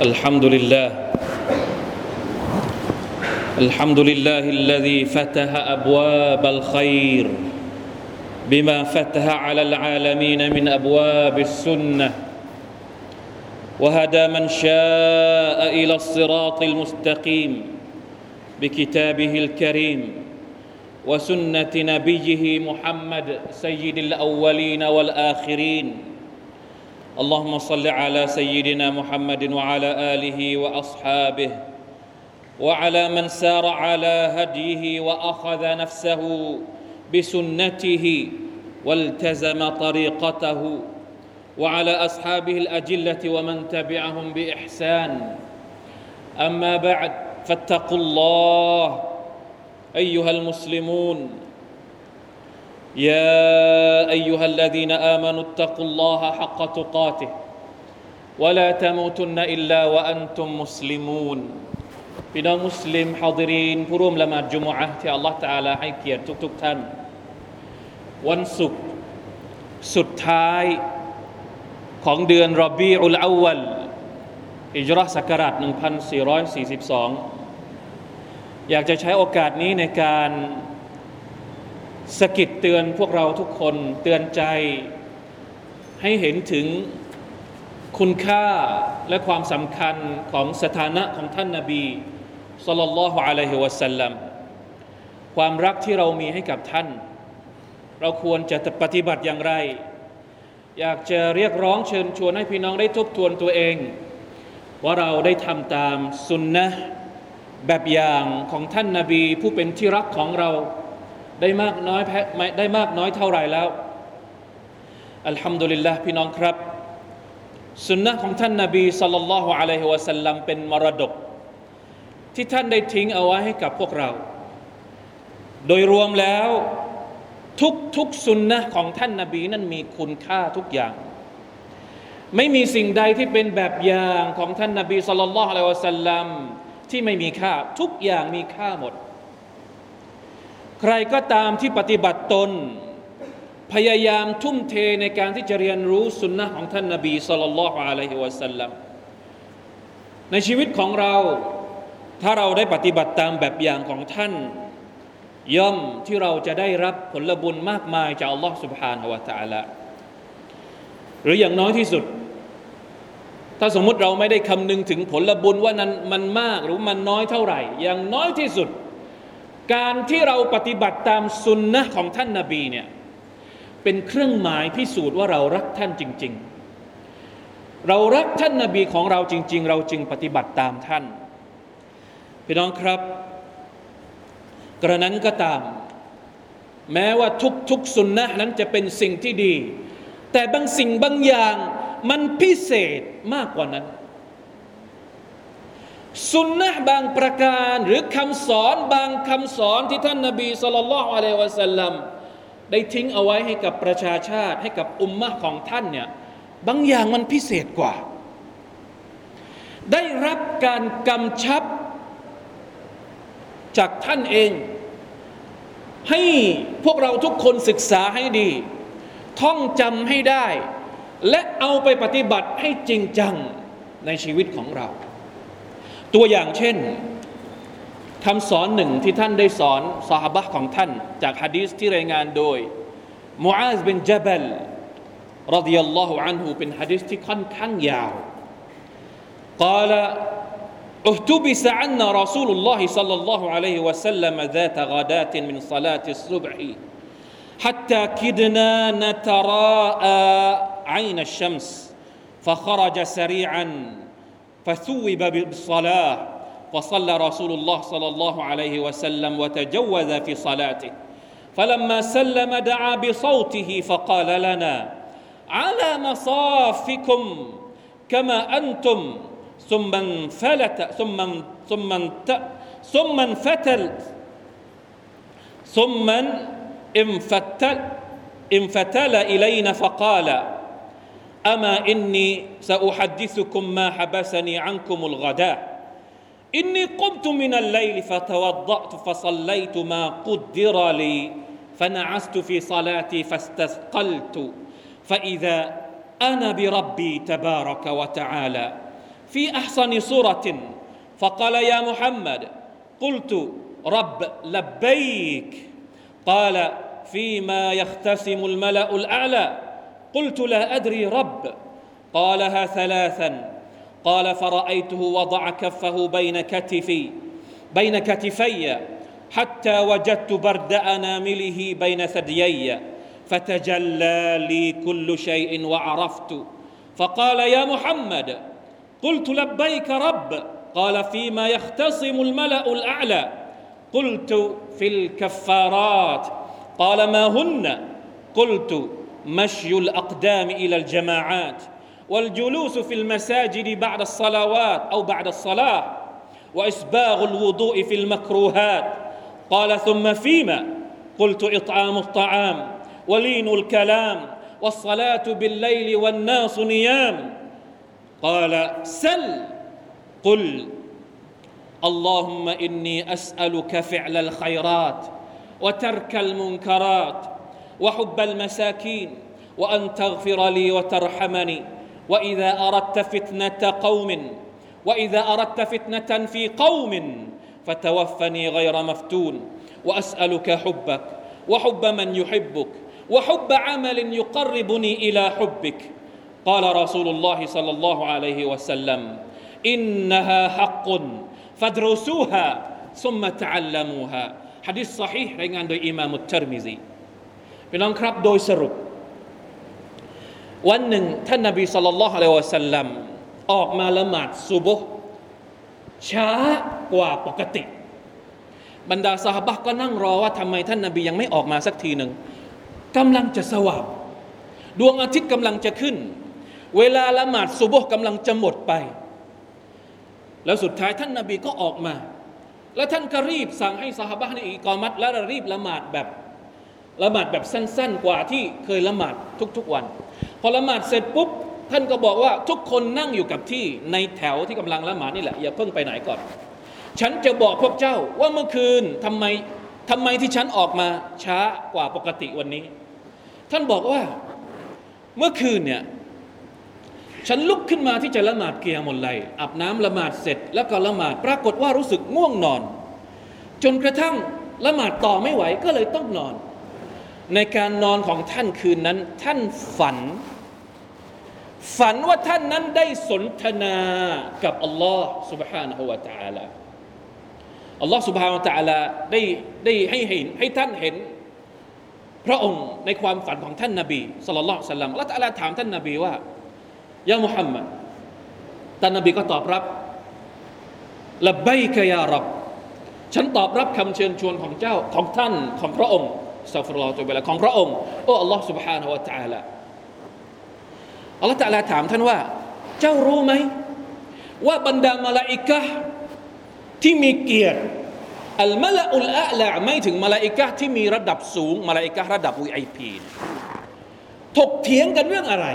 الحمد لله الحمد لله الذي فتح أبواب الخير بما فتح على العالمين من أبواب السنة وهدى من شاء إلى الصراط المستقيم بكتابه الكريم وسنة نبيه محمد سيد الأولين والآخرين اللهم صل على سيدنا محمد وعلى آله وأصحابه وعلى من سار على هديه وأخذ نفسه بسنته والتزم طريقته وعلى أصحابه الأجلة ومن تبعهم بإحسان أما بعد فاتقوا الله أيها المسلمون يا أيها الذين آمنوا اتقوا الله حق تقاته ولا تموتن إلا وأنتم مسلمون พี่น้องมุสลิมฮาดิรีนผู้ร่วมละหมาดจุมอะฮ์ที่อัลลอฮฺตะอาลาให้เกียรติทุกท่านวันศุกร์สุดท้ายของเดือนรอบีอุลอวัลฮิจเราะห์ศักราช1442อยากจะใช้โอกาสนี้ในการสะกิดเตือนพวกเราทุกคนเตือนใจให้เห็นถึงคุณค่าและความสำคัญของสถานะของท่านนบีศ็อลลัลลอฮุอะลัยฮิวะซัลลัมความรักที่เรามีให้กับท่านเราควรจะปฏิบัติอย่างไรอยากจะเรียกร้องเชิญชวนให้พี่น้องได้ทบทวนตัวเองว่าเราได้ทำตามสุนนะห์แบบอย่างของท่านนบีผู้เป็นที่รักของเราได้มากน้อยเท่าไหร่แล้วอัลฮัมดุลิลลาห์พี่น้องครับสุนนะของท่านนบีศ็อลลัลลอฮุอะลัยฮิวะซัลลัมเป็นมรดกที่ท่านได้ทิ้งเอาไว้ให้กับพวกเราโดยรวมแล้วทุกสุนนะของท่านนบีนั้นมีคุณค่าทุกอย่างไม่มีสิ่งใดที่เป็นแบบอย่างของท่านนบีศ็อลลัลลอฮุอะลัยฮิวะซัลลัมที่ไม่มีค่าทุกอย่างมีค่าหมดใครก็ตามที่ปฏิบัติตนพยายามทุ่มเทในการที่จะเรียนรู้สุนนะของท่านนบีศ็อลลัลลอฮุอะลัยฮิวะซัลลัมในชีวิตของเราถ้าเราได้ปฏิบัติตามแบบอย่างของท่านย่อมที่เราจะได้รับผลบุญมากมายจากอัลลอฮฺซุบฮานะฮูวะตะอาลาหรืออย่างน้อยที่สุดถ้าสมมุติเราไม่ได้คำนึงถึงผลบุญว่านั้นมันมากหรือมันน้อยเท่าไหร่อย่างน้อยที่สุดการที่เราปฏิบัติตามสุนนะของท่านนบีเนี่ยเป็นเครื่องหมายพิสูจน์ว่าเรารักท่านจริงๆเรารักท่านนบีของเราจริงๆเราจึงปฏิบัติตามท่านพี่น้องครับกระนั้นก็ตามแม้ว่าทุกๆสุนนะนั้นจะเป็นสิ่งที่ดีแต่บางสิ่งบางอย่างมันพิเศษมากกว่านั้นสุนนะบางประการหรือคำสอนบางคำสอนที่ท่านนบีศ็อลลัลลอฮุอะลัยฮิวะซัลลัมได้ทิ้งเอาไว้ให้กับประชาชาติให้กับอุมมะห์ของท่านเนี่ยบางอย่างมันพิเศษกว่าได้รับการกำชับจากท่านเองให้พวกเราทุกคนศึกษาให้ดีท่องจำให้ได้และเอาไปปฏิบัติให้จริงจังในชีวิตของเราตัวอย่างเช่นคำสอนหนึ่งที่ท่านได้สอนซอฮาบะห์ของท่านจากหะดีษที่รายงานโดยมุอาซบินญะบัลรอฎิยัลลอฮุอันฮุเป็นหะดีษที่ค่อนข้างยาวกล่าวอุฮตุบิซะอันนะรอซูลุลลอฮิศ็อลลัลลอฮุอะลัยฮิวะซัลลัมซะตะกอดาตมินศอลาติซุบฮิฮัตตากิดนานะตะราอาอัยนะชชัมซฟะคอรจะซะรีอันฟะซุวิบะบิศอลาห์فصلى رسول الله صلى الله عليه وسلم وتجوز في صلاته فلما سلم دعا بصوته فقال لنا على مصافكم كما أنتم ثم انفتل إلينا فقال أما إني سأحدثكم ما حبسني عنكم الغداء إني قمت من الليل فتوضأت فصليت ما قدر لي فنعست في صلاتي فاستثقلت فإذا أنا بربي تبارك وتعالى ฟีอัฮซานิซูเราะตินฟะกาลยามุฮัมมัดกุลตุร็อบลับบัยกกาลฟีมายัคตะซิมุลมะละอุลอาลากุลตุลาอัดรีร็อบกาลฮา3กาลฟะรออัยตุฮูวะฎออะกัฟฟะฮูบัยนะกะติฟัยحتى وجدت برد أنامله بين ثديي فتجلى لي كل شيء وعرفت فقال يا محمد قلت لبيك رب قال فيما يختصم الملأ الأعلى قلت في الكفارات قال ما هن قلت مشي الأقدام إلى الجماعات والجلوس في المساجد بعد الصلوات أو بعد الصلاة وإسباغ الوضوء في المكروهات قال ثم فيما قلت إطعام الطعام ولين الكلام والصلاة بالليل والناس نيام قال سل قل اللهم إني أسألك فعل الخيرات وترك المنكرات وحب المساكين وأن تغفر لي وترحمني وإذا أردت فتنة قوم وإذا أردت فتنة في قوم فتوفني غير مفتون وأسألك حبك وحب من يحبك وحب عمل يقربني إلى حبك قال رسول الله صلى الله عليه وسلم إنها حق فادرسوها ثم تعلموها حديث صحيح รายงานโดยอิหม่ามอัตติรมิซีพี่น้องครับโดยสรุปวันหนึ่งท่านนบีศ็อลลัลลอฮุอะลัยฮิวะซัลลัมออกมาละหมาดซุบฮ์ช้ากว่าปกติบรรดาซอฮาบะห์ก็นั่งรอว่าทำไมท่านนบียังไม่ออกมาสักทีหนึ่งกำลังจะสว่างดวงอาทิตย์กำลังจะขึ้นเวลาละหมาดซุบฮ์กำลังจะหมดไปแล้วสุดท้ายท่านนบีก็ออกมาแล้วท่านก็รีบสั่งให้ซอฮาบะห์ในอิกอมัตและรีบละหมาดแบบสั้นๆกว่าที่เคยละหมาดทุกๆวันพอละหมาดเสร็จปุ๊บท่านก็บอกว่าทุกคนนั่งอยู่กับที่ในแถวที่กำลังละหมาดนี่แหละอย่าเพิ่งไปไหนก่อนฉันจะบอกพวกเจ้าว่าเมื่อคืนทำไมที่ฉันออกมาช้ากว่าปกติวันนี้ท่านบอกว่าเมื่อคืนเนี่ยฉันลุกขึ้นมาที่จะละหมาดเกียามลไลอาบน้ำละหมาดเสร็จแล้วก็ละหมาดปรากฏว่ารู้สึกง่วงนอนจนกระทั่งละหมาดต่อไม่ไหวก็เลยต้องนอนในการนอนของท่านคืนนั้นท่านฝันว่าท่านนั้นได้สนทนากับอัลลอฮ์ سبحانه และ تعالى อัลลอฮ์ سبحانه และ تعالى ได้ให้ท่านเห็นพระองค์ในความฝันของท่านนบีศ็อลลัลลอฮุอะลัยฮิวะซัลลัมอัลลอฮ์ตะอาลาถามท่านนบีว่ายามุฮัมมัดท่านนบีก็ตอบรับละบัยกะยาร็อบฉันตอบรับคำเชิญชวนของเจ้าของท่านของพระองค์อัสตัฆฟิรุลลอฮ์ตะอาลาของพระองค์โอ้อัลลอฮ์ سبحانه และ تعالىอัลลอฮฺตะอาลาถามท่านว่าเจ้ารู้ไหมว่าบรรดามลาอิกะห์ที่มีเกียรติอัลมะละอุลอาลาไม่ถึงมลาอิกะห์ที่มีระดับสูงมลาอิกะห์ระดับ VIP ถกเถียงกันเรื่องอะไร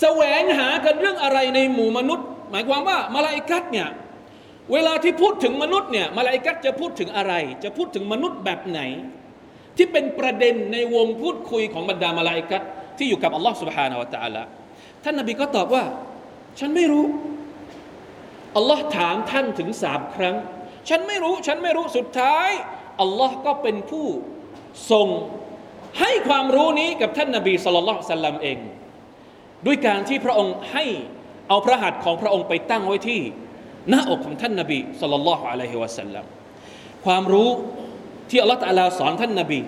แสวงหากันเรื่องอะไรในหมู่มนุษย์หมายความว่ามลาอิกะห์เนี่ยเวลาที่พูดถึงมนุษย์เนี่ยมลาอิกะห์จะพูดถึงอะไรจะพูดถึงมนุษย์แบบไหนที่เป็นประเด็นในวงพูดคุยของบรรดามลาอิกะห์ที่อยู่กับอัลลอฮฺ سبحانه และ تعالى ท่านนบีก็ตอบว่าฉันไม่รู้อัลลอฮฺถามท่านถึง3ครั้งฉันไม่รู้สุดท้ายอัลลอฮฺก็เป็นผู้ทรงให้ความรู้นี้กับท่านนบีศ็อลลัลลอฮุอะลัยฮิวะซัลลัมเองด้วยการที่พระองค์ให้เอาพระหัตถ์ของพระองค์ไปตั้งไว้ที่หน้าอกของท่านนบีศ็อลลัลลอฮุอะลัยฮิวะซัลลัมความรู้ที่อัลลอฮฺตะอาลาสอนท่านนบี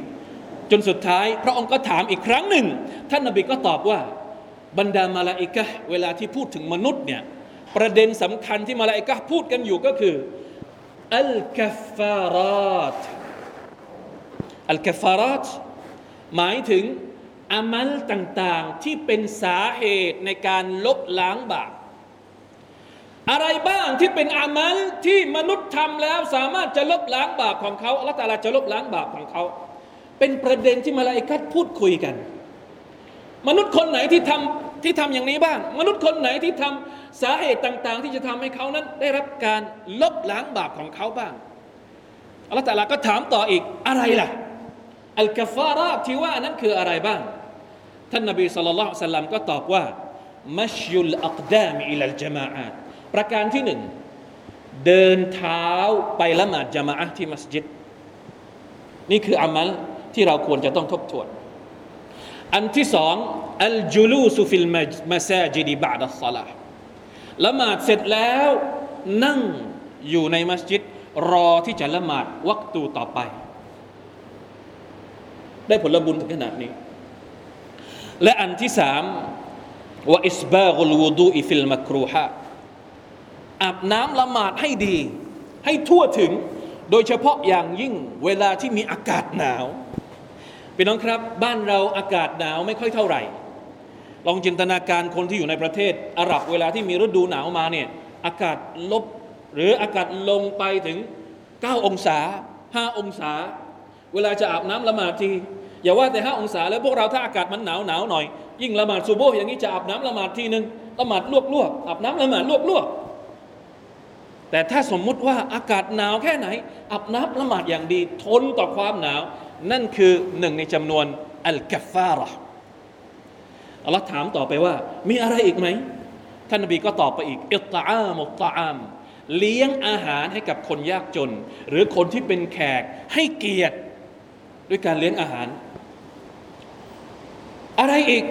จนสุดท้ายพระองค์ก็ถามอีกครั้งหนึ่งท่านนบีก็ตอบว่าบรรดามลาอิกะห์เวลาที่พูดถึงมนุษย์เนี่ยประเด็นสำคัญที่มลาอิกะห์พูดกันอยู่ก็คืออัลกัฟฟาราตหมายถึงอามัลต่างๆที่เป็นสาเหตุในการลบล้างบาปอะไรบ้างที่เป็นอามัลที่มนุษย์ทำแล้วสามารถจะลบล้างบาปของเขาอัลเลาะห์ตะอาลาจะลบล้างบาปของเขาเป็นประเด็นที่มลาอิกะห์พูดคุยกันมนุษย์คนไหนที่ทำอย่างนี้บ้างมนุษย์คนไหนที่ทำสาเหตุต่างๆที่จะทำให้เขานั้นได้รับการลบล้างบาปของเขาบ้างอัลเลาะห์ตะอาลาก็ถามต่ออีกอะไรล่ะอัลกัฟฟาราตที่ว่านั้นคืออะไรบ้างท่านนบีศ็อลลัลลอฮุอะลัยฮิวะซัลลัมก็ตอบว่ามัชยุลอักดามอิลัลญะมาอะต ประการที่หนึ่งเดินเท้าไปละหมาดญะมาอะห์ที่มัสยิดนี่คืออามัลที่เราควรจะต้องทบทวนอันที่สองอัลจุลูซุฟิลมัสาญิดบะดะศอลาห์ละหมาดเสร็จแล้วนั่งอยู่ในมัสยิดรอที่จะละหมาดวักตูต่อไปได้ผลบุญถึงขนาดนี้และอันที่สามวะอิสบากุลวุดูอิฟิลมักรูฮะอาบน้ำละหมาดให้ดีให้ทั่วถึงโดยเฉพาะอย่างยิ่งเวลาที่มีอากาศหนาวพี่น้องครับบ้านเราอากาศหนาวไม่ค่อยเท่าไหร่ลองจินตนาการคนที่อยู่ในประเทศอาหรับเวลาที่มีฤดูหนาวมาเนี่ยอากาศลบหรืออากาศลงไปถึง9องศา5องศาเวลาจะอาบน้ำละหมาดทีอย่าว่าแต่5องศาแล้วพวกเราถ้าอากาศมันหนาวหน่อยยิ่งละหมาดซุบฮ์อย่างนี้จะอาบน้ำละหมาดทีนึงละหมาดลวกๆอาบน้ำละหมาดลวกๆแต่ถ้าสมมุติว่าอากาศหนาวแค่ไหนอาบน้ำละหมาดอย่างดีทนต่อความหนาวนั่นคือหนึ่งในจำนวนอัลกัฟฟาระห์อัลเลาะห์ถามต่อไปว่ามีอะไรอีกไหมท่านนบีก็ตอบไปอีกอิฏฏะอามอุตตะอามเลี้ยงอาหารให้กับคนยากจนหรือคนที่เป็นแขกให้เกียรติด้วยการเลี้ยงอาหารอะไรอีก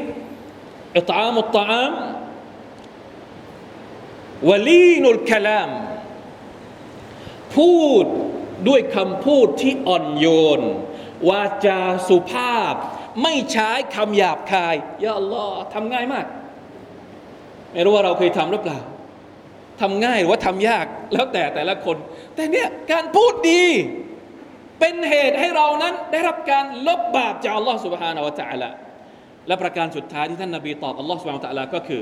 อิฏฏะอามอุตตะอามวะลีนุลกะลามพูดด้วยคำพูดที่อ่อนโยนวาจาสุภาพไม่ใช้คำหยาบคายยาอัลลอฮ์ทำง่ายมากไม่รู้ว่าเราเคยทำหรือเปล่าทำง่ายหรือว่าทำยากแล้วแต่ละคนแต่เนี่ยการพูดดีเป็นเหตุให้เรานั้นได้รับการลบบาปจากอัลลอฮ์ سبحانه และ تعالى และประการสุดท้ายที่ท่านนบีตอบอัลลอฮ์ سبحانه และ تعالى ก็คือ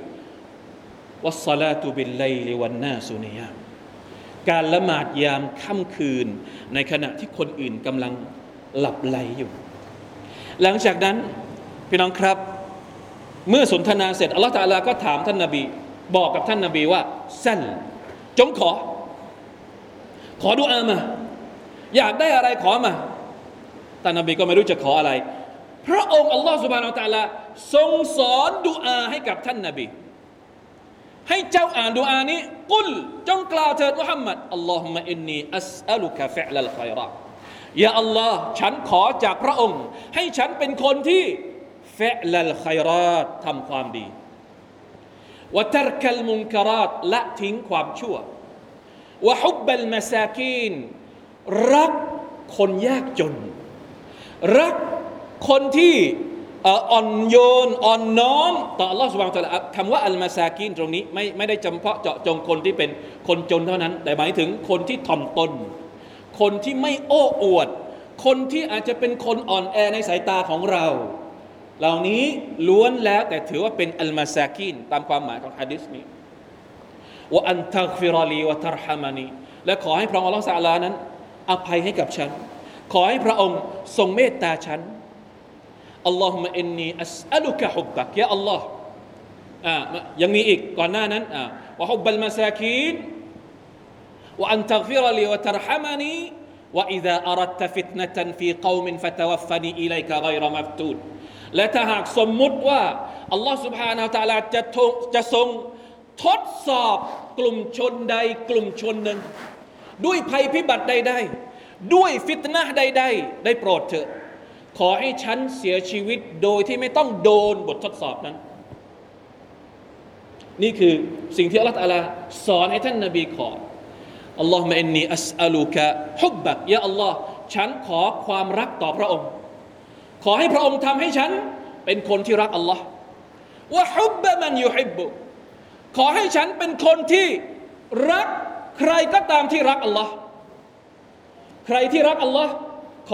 วัสศอลาตุบิลไลลิวันนาสุนิยามการละหมาดยามค่ำคืนในขณะที่คนอื่นกำลังหลับไหลอยู่หลังจากนั้นพี่น้องครับเมื่อสนทนาเสร็จอัลเลาะห์ตะอาลาก็ถามท่านนบีบอกกับท่านนบีว่าซัลจงขอดุอามาอยากได้อะไรขอมาท่านนบีก็ไม่รู้จะขออะไรพระองค์อัลเลาะห์ซุบฮานะฮูวะตะอาลาทรงสอนดุอาให้กับท่านนบีให้เจ้าอ่านดุอานี้กุลจงกล่าวเถิดมุฮัมมัดอัลลอฮุมะอินนีอัสอะลุกะฟิอลัลค็อยรอยาอัลลอฮ์ฉันขอจากพระองค์ให้ฉันเป็นคนที่ฟิอลัลค็อยรอทำความดีวะตัรกัลมุนกะรอตละทิ้งความชั่ววะฮุบบัลมะซากีนรักคนยากจนรักคนที่อ่อนโยนอ่อนน้อมต่ออัลเลาะห์ซุบฮานะฮูวะตะอาลาคำว่าอัลมาซากีนตรงนี้ไม่ได้จำเพาะเจาะจงคนที่เป็นคนจนเท่านั้นแต่หมายถึงคนที่ถ่อมตนคนที่ไม่โอ้อวดคนที่อาจจะเป็นคนอ่อนแอในสายตาของเราเหล่านี้ล้วนแล้วแต่ถือว่าเป็นอัลมาซากีนตามความหมายของหะดีษนี้วะอันตัฆฟิรลีวะตัรฮะมะนีและขอให้พระองค์อัลเลาะห์ซุบฮานะฮูวะตะอาลานั้นอภัยให้กับฉันขอให้พระองค์ทรงเมตตาฉันاللهم إني أسألك حبك يا الله ยังมีอีกก่อนหน้านั้นوحب المساكين وأن تغفر لي وترحمني وإذا أردت فتنة في قوم فتوفني إليك غير مفتون และถ้าหากสมมุติว่า Allah سبحانه และ تعالى จะทรงทดสอบกลุ่มชนใดกลุ่มชนหนึ่งด้วยภัยพิบัติใดๆด้วยฟิตนะห์ใดๆได้โปรดเถิดขอให้ฉันเสียชีวิตโดยที่ไม่ต้องโดนบททดสอบนั้นนี่คือสิ่งที่อัลเลาะห์ตะอาลาสอนให้ท่านนบีขออัลลอฮุมะอินนีอัสอะลุกะฮุบบักยาอัลลอฮ์ฉันขอความรักต่อพระองค์ขอให้พระองค์ทำให้ฉันเป็นคนที่รักอัลลอฮ์วะฮุบะมันยุฮิบบุขอให้ฉันเป็นคนที่รักใครก็ตามที่รักอัลลอฮ์ใครที่รักอัลลอฮ์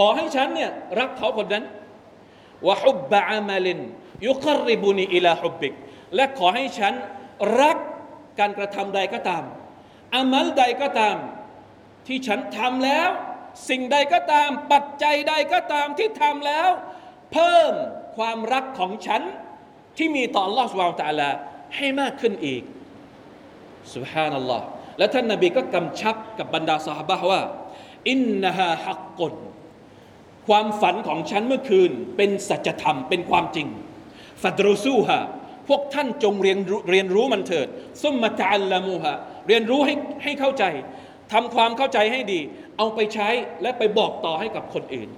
ขอให้ฉันเนี่ยรักเขาคนนั้นวะฮุบบะอามัลยุกอริบุนีอิลาฮุบบิกและขอให้ฉันรักการกระทำใดก็ตามอามัลใดก็ตามที่ฉันทำแล้วสิ่งใดก็ตามปัจจัยใดก็ตามที่ทำแล้วเพิ่มความรักของฉันที่มีต่ออัลลอฮฺซุบฮานะฮูวะตะอาลาให้มากขึ้นอีกซุบฮานัลลอฮฺและท่านนบีก็กำชับกับบรรดาซอฮาบะห์ว่าอินนะฮาฮักกุนความฝันของฉันเมื่อคืนเป็นสัจธรรมเป็นความจริงฟัดรุซูฮาพวกท่านจงเรียนรู้มันเถิดซุมมะตะอัลลัมูฮา เรียนรู้ให้เข้าใจทำความเข้าใจให้ดีเอาไปใช้และไปบอกต่อให้กับคนอื่น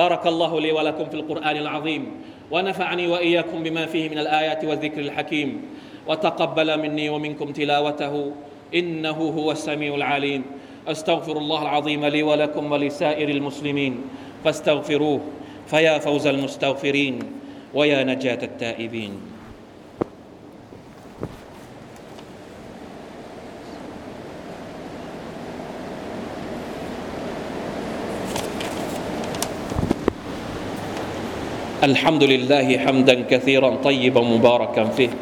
บารักัลลอฮุลีวะลักุมฟิลกุรอานิลอะซีมวะนะฟะอ์นีวะอียากุมบิมาฟีฮิมินัลอายาติวะซิกริลฮะกีมวะตะกับบะลามินนีวะมินกุมติลาวะตะฮูอินนะฮูฮุวัสสะมีอุลอาลีมอัสตัฆฟิรุลลอฮุลอะซีมลีวะลักุมวะลิซาอิริลมุสลิมีนฟัสตัฆฟิรูฮุฟะยาฟาวซัลมุสตัฆฟิรีนวะยานะญาตัตตาอิบีนالحمد لله حمدا كثيرا طيبا مباركا فيه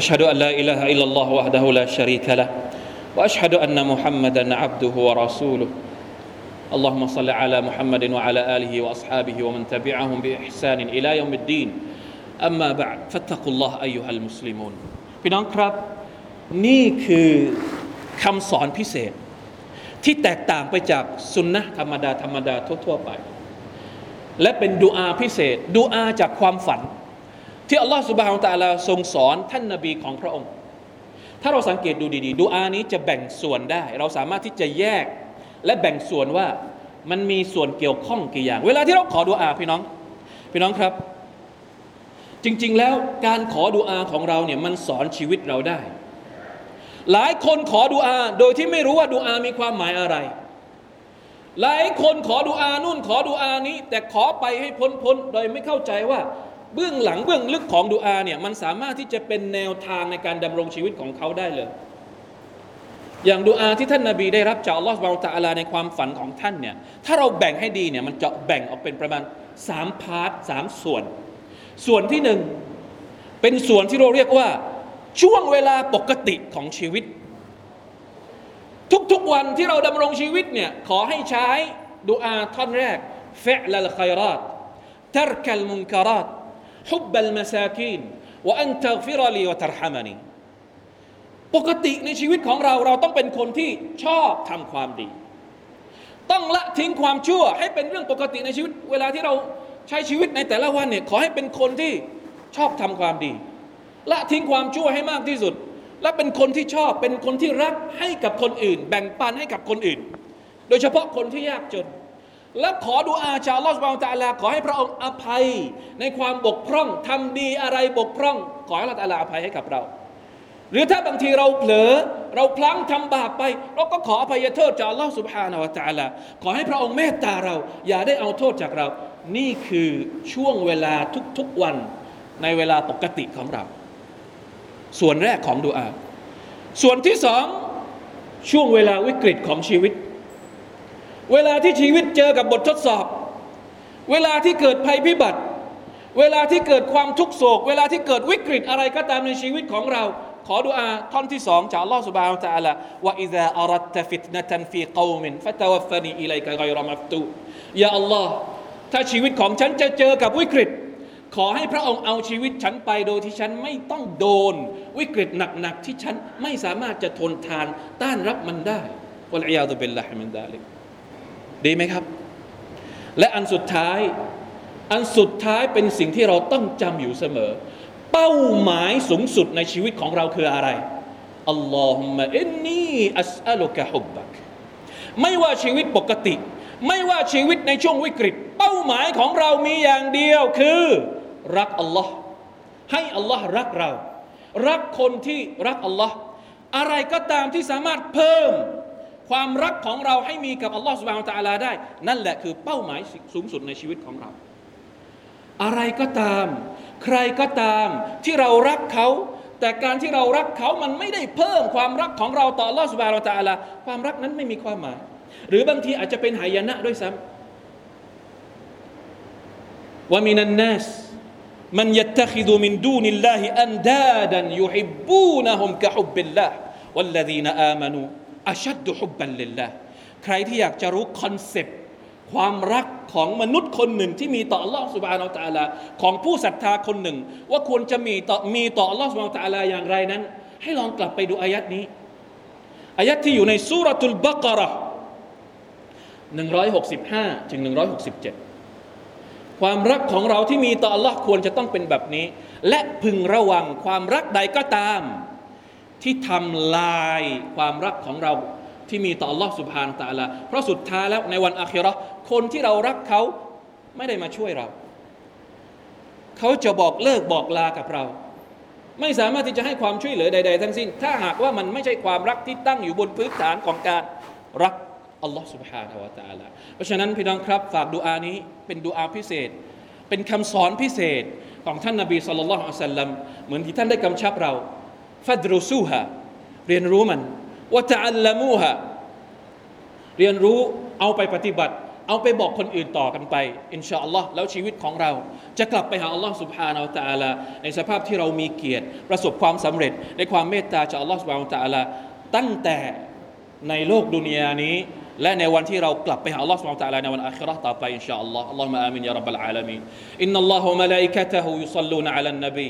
أشهد أن لا إله إلا الله وحده لا شريك له وأشهد أن محمدا عبده ورسوله اللهم صل على محمد وعلى آله وأصحابه ومن تبعهم بإحسان إلى يوم الدين أما بعد فاتقوا الله أيها المسلمون พี่น้องครับนี่คือคำสอนพิเศษที่แตกต่างไปจากสุนนะห์ธรรมดาทั่วๆไปและเป็นดุอาพิเศษดุอาจากความฝันที่อัลลอฮฺซุบฮานะฮูวะตะอาลาทรงสอนท่านนบีของพระองค์ถ้าเราสังเกตดูดีๆดุอานี้จะแบ่งส่วนได้เราสามารถที่จะแยกและแบ่งส่วนว่ามันมีส่วนเกี่ยวข้องกี่อย่างเวลาที่เราขอดุอาพี่น้องครับจริงๆแล้วการขอดุอาของเราเนี่ยมันสอนชีวิตเราได้หลายคนขอดุอาโดยที่ไม่รู้ว่าดุอามีความหมายอะไรหลายคนขอดุอานู่นขอดุอานี้แต่ขอไปให้พ้นโดยไม่เข้าใจว่าเบื้องหลังเบื้องลึกของดุอาเนี่ยมันสามารถที่จะเป็นแนวทางในการดำรงชีวิตของเขาได้เลยอย่างดุอาที่ท่านนบีได้รับจากอัลลอฮฺซุบฮานะฮูวะตะอาลาในความฝันของท่านเนี่ยถ้าเราแบ่งให้ดีเนี่ยมันจะแบ่งออกเป็นประมาณ3พาร์ท3ส่วนที่1เป็นส่วนที่เราเรียกว่าช่วงเวลาปกติของชีวิตทุกๆวันที่เราดำรงชีวิตเนี่ยขอให้ใช้ดุอาท่อนแรกฟะลัลค็อยรอตตัรกัลมุนกะรอตหุบบัลมะซากีนวะอันตัฆฟิรลีวะตัรฮะมะนีปกติในชีวิตของเราต้องเป็นคนที่ชอบทำความดีต้องละทิ้งความชั่วให้เป็นเรื่องปกติในชีวิตเวลาที่เราใช้ชีวิตในแต่ละวันเนี่ยขอให้เป็นคนที่ชอบทำความดีละทิ้งความชั่วให้มากที่สุดและเป็นคนที่ชอบเป็นคนที่รักให้กับคนอื่นแบ่งปันให้กับคนอื่นโดยเฉพาะคนที่ยากจนและขอดุอาอ์อัลเลาะห์ซุบฮานะฮูวะตะอาลาขอให้พระองค์อภัยในความบกพร่องทำดีอะไรบกพร่องขอให้อัลเลาะห์ตะอาลาอภัยให้กับเราหรือถ้าบางทีเราเผลอเราพลั้งทำบาปไปเราก็ขออภัยโทษจากอัลเลาะห์ซุบฮานะฮูวะตะอาลาขอให้พระองค์เมตตาเราอย่าได้เอาโทษจากเรานี่คือช่วงเวลาทุกๆวันในเวลาปกติของเราส่วนแรกของดุอาส่วนที่2ช่วงเวลาวิกฤตของชีวิตเวลาที่ชีวิตเจอกับบททดสอบเวลาที่เกิดภัยพิบัติเวลาที่เกิดความทุกข์โศกเวลาที่เกิดวิกฤตอะไรก็ตามในชีวิตของเราขอดุอาท่อนที่2จากอัลเลาะห์ซุบฮานะฮูวะตะอาลาวะอิซาอะรัดตะฟิตนะตันฟีกอมินฟะตะวัฟฟะนีอิลัยกะฆอยรอมัฟตูยาอัลเลาะห์ถ้าชีวิตของฉันจะเจอกับวิกฤตขอให้พระองค์เอาชีวิตฉันไปโดยที่ฉันไม่ต้องโดนวิกฤตหนักๆที่ฉันไม่สามารถจะทนทานต้านรับมันได้วัลอียาซุบิลลาฮิมินซาลิกดีไหมครับและอันสุดท้ายเป็นสิ่งที่เราต้องจำอยู่เสมอเป้าหมายสูงสุดในชีวิตของเราคืออะไรอัลลอฮุมมะอินนีอัสอะลุกะฮุบบักไม่ว่าชีวิตปกติไม่ว่าชีวิตในช่วงวิกฤตเป้าหมายของเรามีอย่างเดียวคือรักอัลลอฮ์ให้อัลลอฮ์รักเรารักคนที่รักอัลลอฮ์อะไรก็ตามที่สามารถเพิ่มความรักของเราให้มีกับอัลลอฮ์ซุบฮานะฮูวะตะอาลาได้นั่นแหละคือเป้าหมายสูงสุดในชีวิตของเราอะไรก็ตามใครก็ตามที่เรารักเขาแต่การที่เรารักเขามันไม่ได้เพิ่มความรักของเราต่ออัลลอฮ์ซุบฮานะฮูวะตะอาลาความรักนั้นไม่มีความหมายหรือบางทีอาจจะเป็นหายนะด้วยซ้ำوَمِنَ النَّاسِ مَنْ يَتَّخِذُ مِنْ دُونِ اللَّهِ أَنْدَادًا يُحِبُّونَهُمْ كَحُبِّ اللَّهِ وَالَّذِينَ آمَنُوا أَشَدُّ حُبًّا لِلَّهِ ใครที่อยากจะรู้คอนเซ็ปต์ความรักของมนุษย์คนหนึ่งที่มีต่ออัลเลาะห์ซุบฮานะฮูวะตะอาลาของผู้ศรัทธาคนหนึ่งว่าควรจะมีต่ออัลเลาะห์ซุบฮานะฮูวะตะอาลาอย่างไรนั้นให้ลองกลับไปดูอายัตนี้อายัตที่อยู่ในซูเราะตุลบะเกาะเราะห์165ถึง167ความรักของเราที่มีต่อ Allah ควรจะต้องเป็นแบบนี้และพึงระวังความรักใดก็ตาม ที่ทำลายความรักของเราที่มีต่ออัลเลาะห์ซุบฮานะฮูวะตะอาลาเพราะสุดท้ายแล้วในวันอาคิเราะห์คนที่เรารักเขาไม่ได้มาช่วยเราเขาจะบอกเลิกบอกลากับเราไม่สามารถที่จะให้ความช่วยเหลือใดๆทั้งสิ้นถ้าหากว่ามันไม่ใช่ความรักที่ตั้งอยู่บนพื้นฐานของการรักอัลเลาะห์ซุบฮานะฮูวะตะอาลาเพราะฉะนั้นพี่น้องครับฝากดุอานี้เป็นดุอาพิเศษเป็นคำสอนพิเศษของท่านนบีศ็อลลัลลอฮุอะลัยฮิวะซัลลัมเหมือนที่ท่านได้กำชับเราฟัดรุซูฮาเรียนรู้มันวะตะอัลลัมูฮาเรียนรู้เอาไปปฏิบัติเอาไปบอกคนอื่นต่อกันไปอินชาอัลลอฮ์แล้วชีวิตของเราจะกลับไปหาอัลลอฮ์ซุบฮานะฮูวะตะอาลาในสภาพที่เรามีเกียรติประสบความสำเร็จในความเมตตาจากอัลลอฮ์ซุบฮานะฮูวะตะอาลาตั้งแต่ในโลกดุนยานี้และในวันที่เรากลับไปหาอัลเลาะห์ซุบฮานะฮูวะตะอาลาในวันอาคิเราะห์ต่อไปอินชาอัลเลาะห์อัลลอฮุมะอามีนยาร็อบบิลอาลามีนอินนัลลอฮะวะมะลาอิกะตุฮุยุศ็อลลูนะอะลันนะบี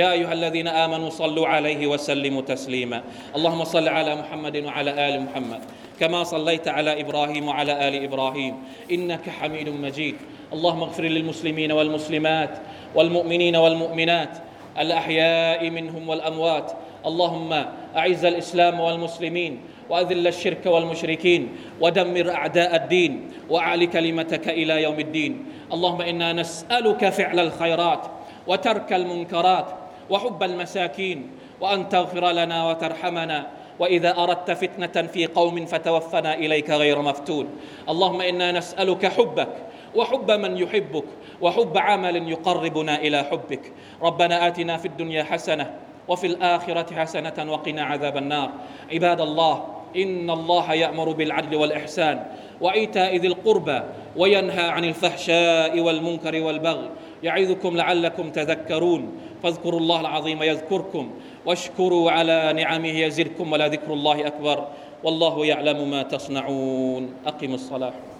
ยาอัยยูฮัลลซีนาอามานูศ็อลลูอะลัยฮิวะซัลลิมูตัสลีมาอัลลอฮุมมะศ็อลลิอะลามุฮัมมัดวะอะลาอาลิมุฮัมมัดกะมาศ็อลลัยตะอะลาอิบรอฮีมวะอะลาอาลิอิบรอฮีมอินนะกะฮะมีดุมมะญีดอัลลอฮุมะฆฟิรลิลมุสลิมีนวัลมุสลิมาตวัลมุอ์มินีนวัลมุอ์มินาตอัลอะฮยาอิมินฮุมวัลอัมวาตอัลลอฮุมมะอะอิซซัลอิสลามวัลมุสลิมีนوأذل الشرك والمشركين ودمر أعداء الدين وأعلي كلمتك إلى يوم الدين اللهم إنا نسألك فعل الخيرات وترك المنكرات وحب المساكين وأن تغفر لنا وترحمنا وإذا أردت فتنة في قوم فتوفنا إليك غير مفتون اللهم إنا نسألك حبك وحب من يحبك وحب عمل يقربنا إلى حبك ربنا آتنا في الدنيا حسنة وفي الآخرة حسنة وقنا عذاب النار عباد الله إن الله يأمر بالعدل والإحسان وإيتاء ذي القربى وينهى عن الفحشاء والمنكر والبغي يعظكم لعلكم تذكرون فاذكروا الله العظيم يذكركم واشكروا على نعمه يزدكم ولذكر الله أكبر والله يعلم ما تصنعون أقم الصلاة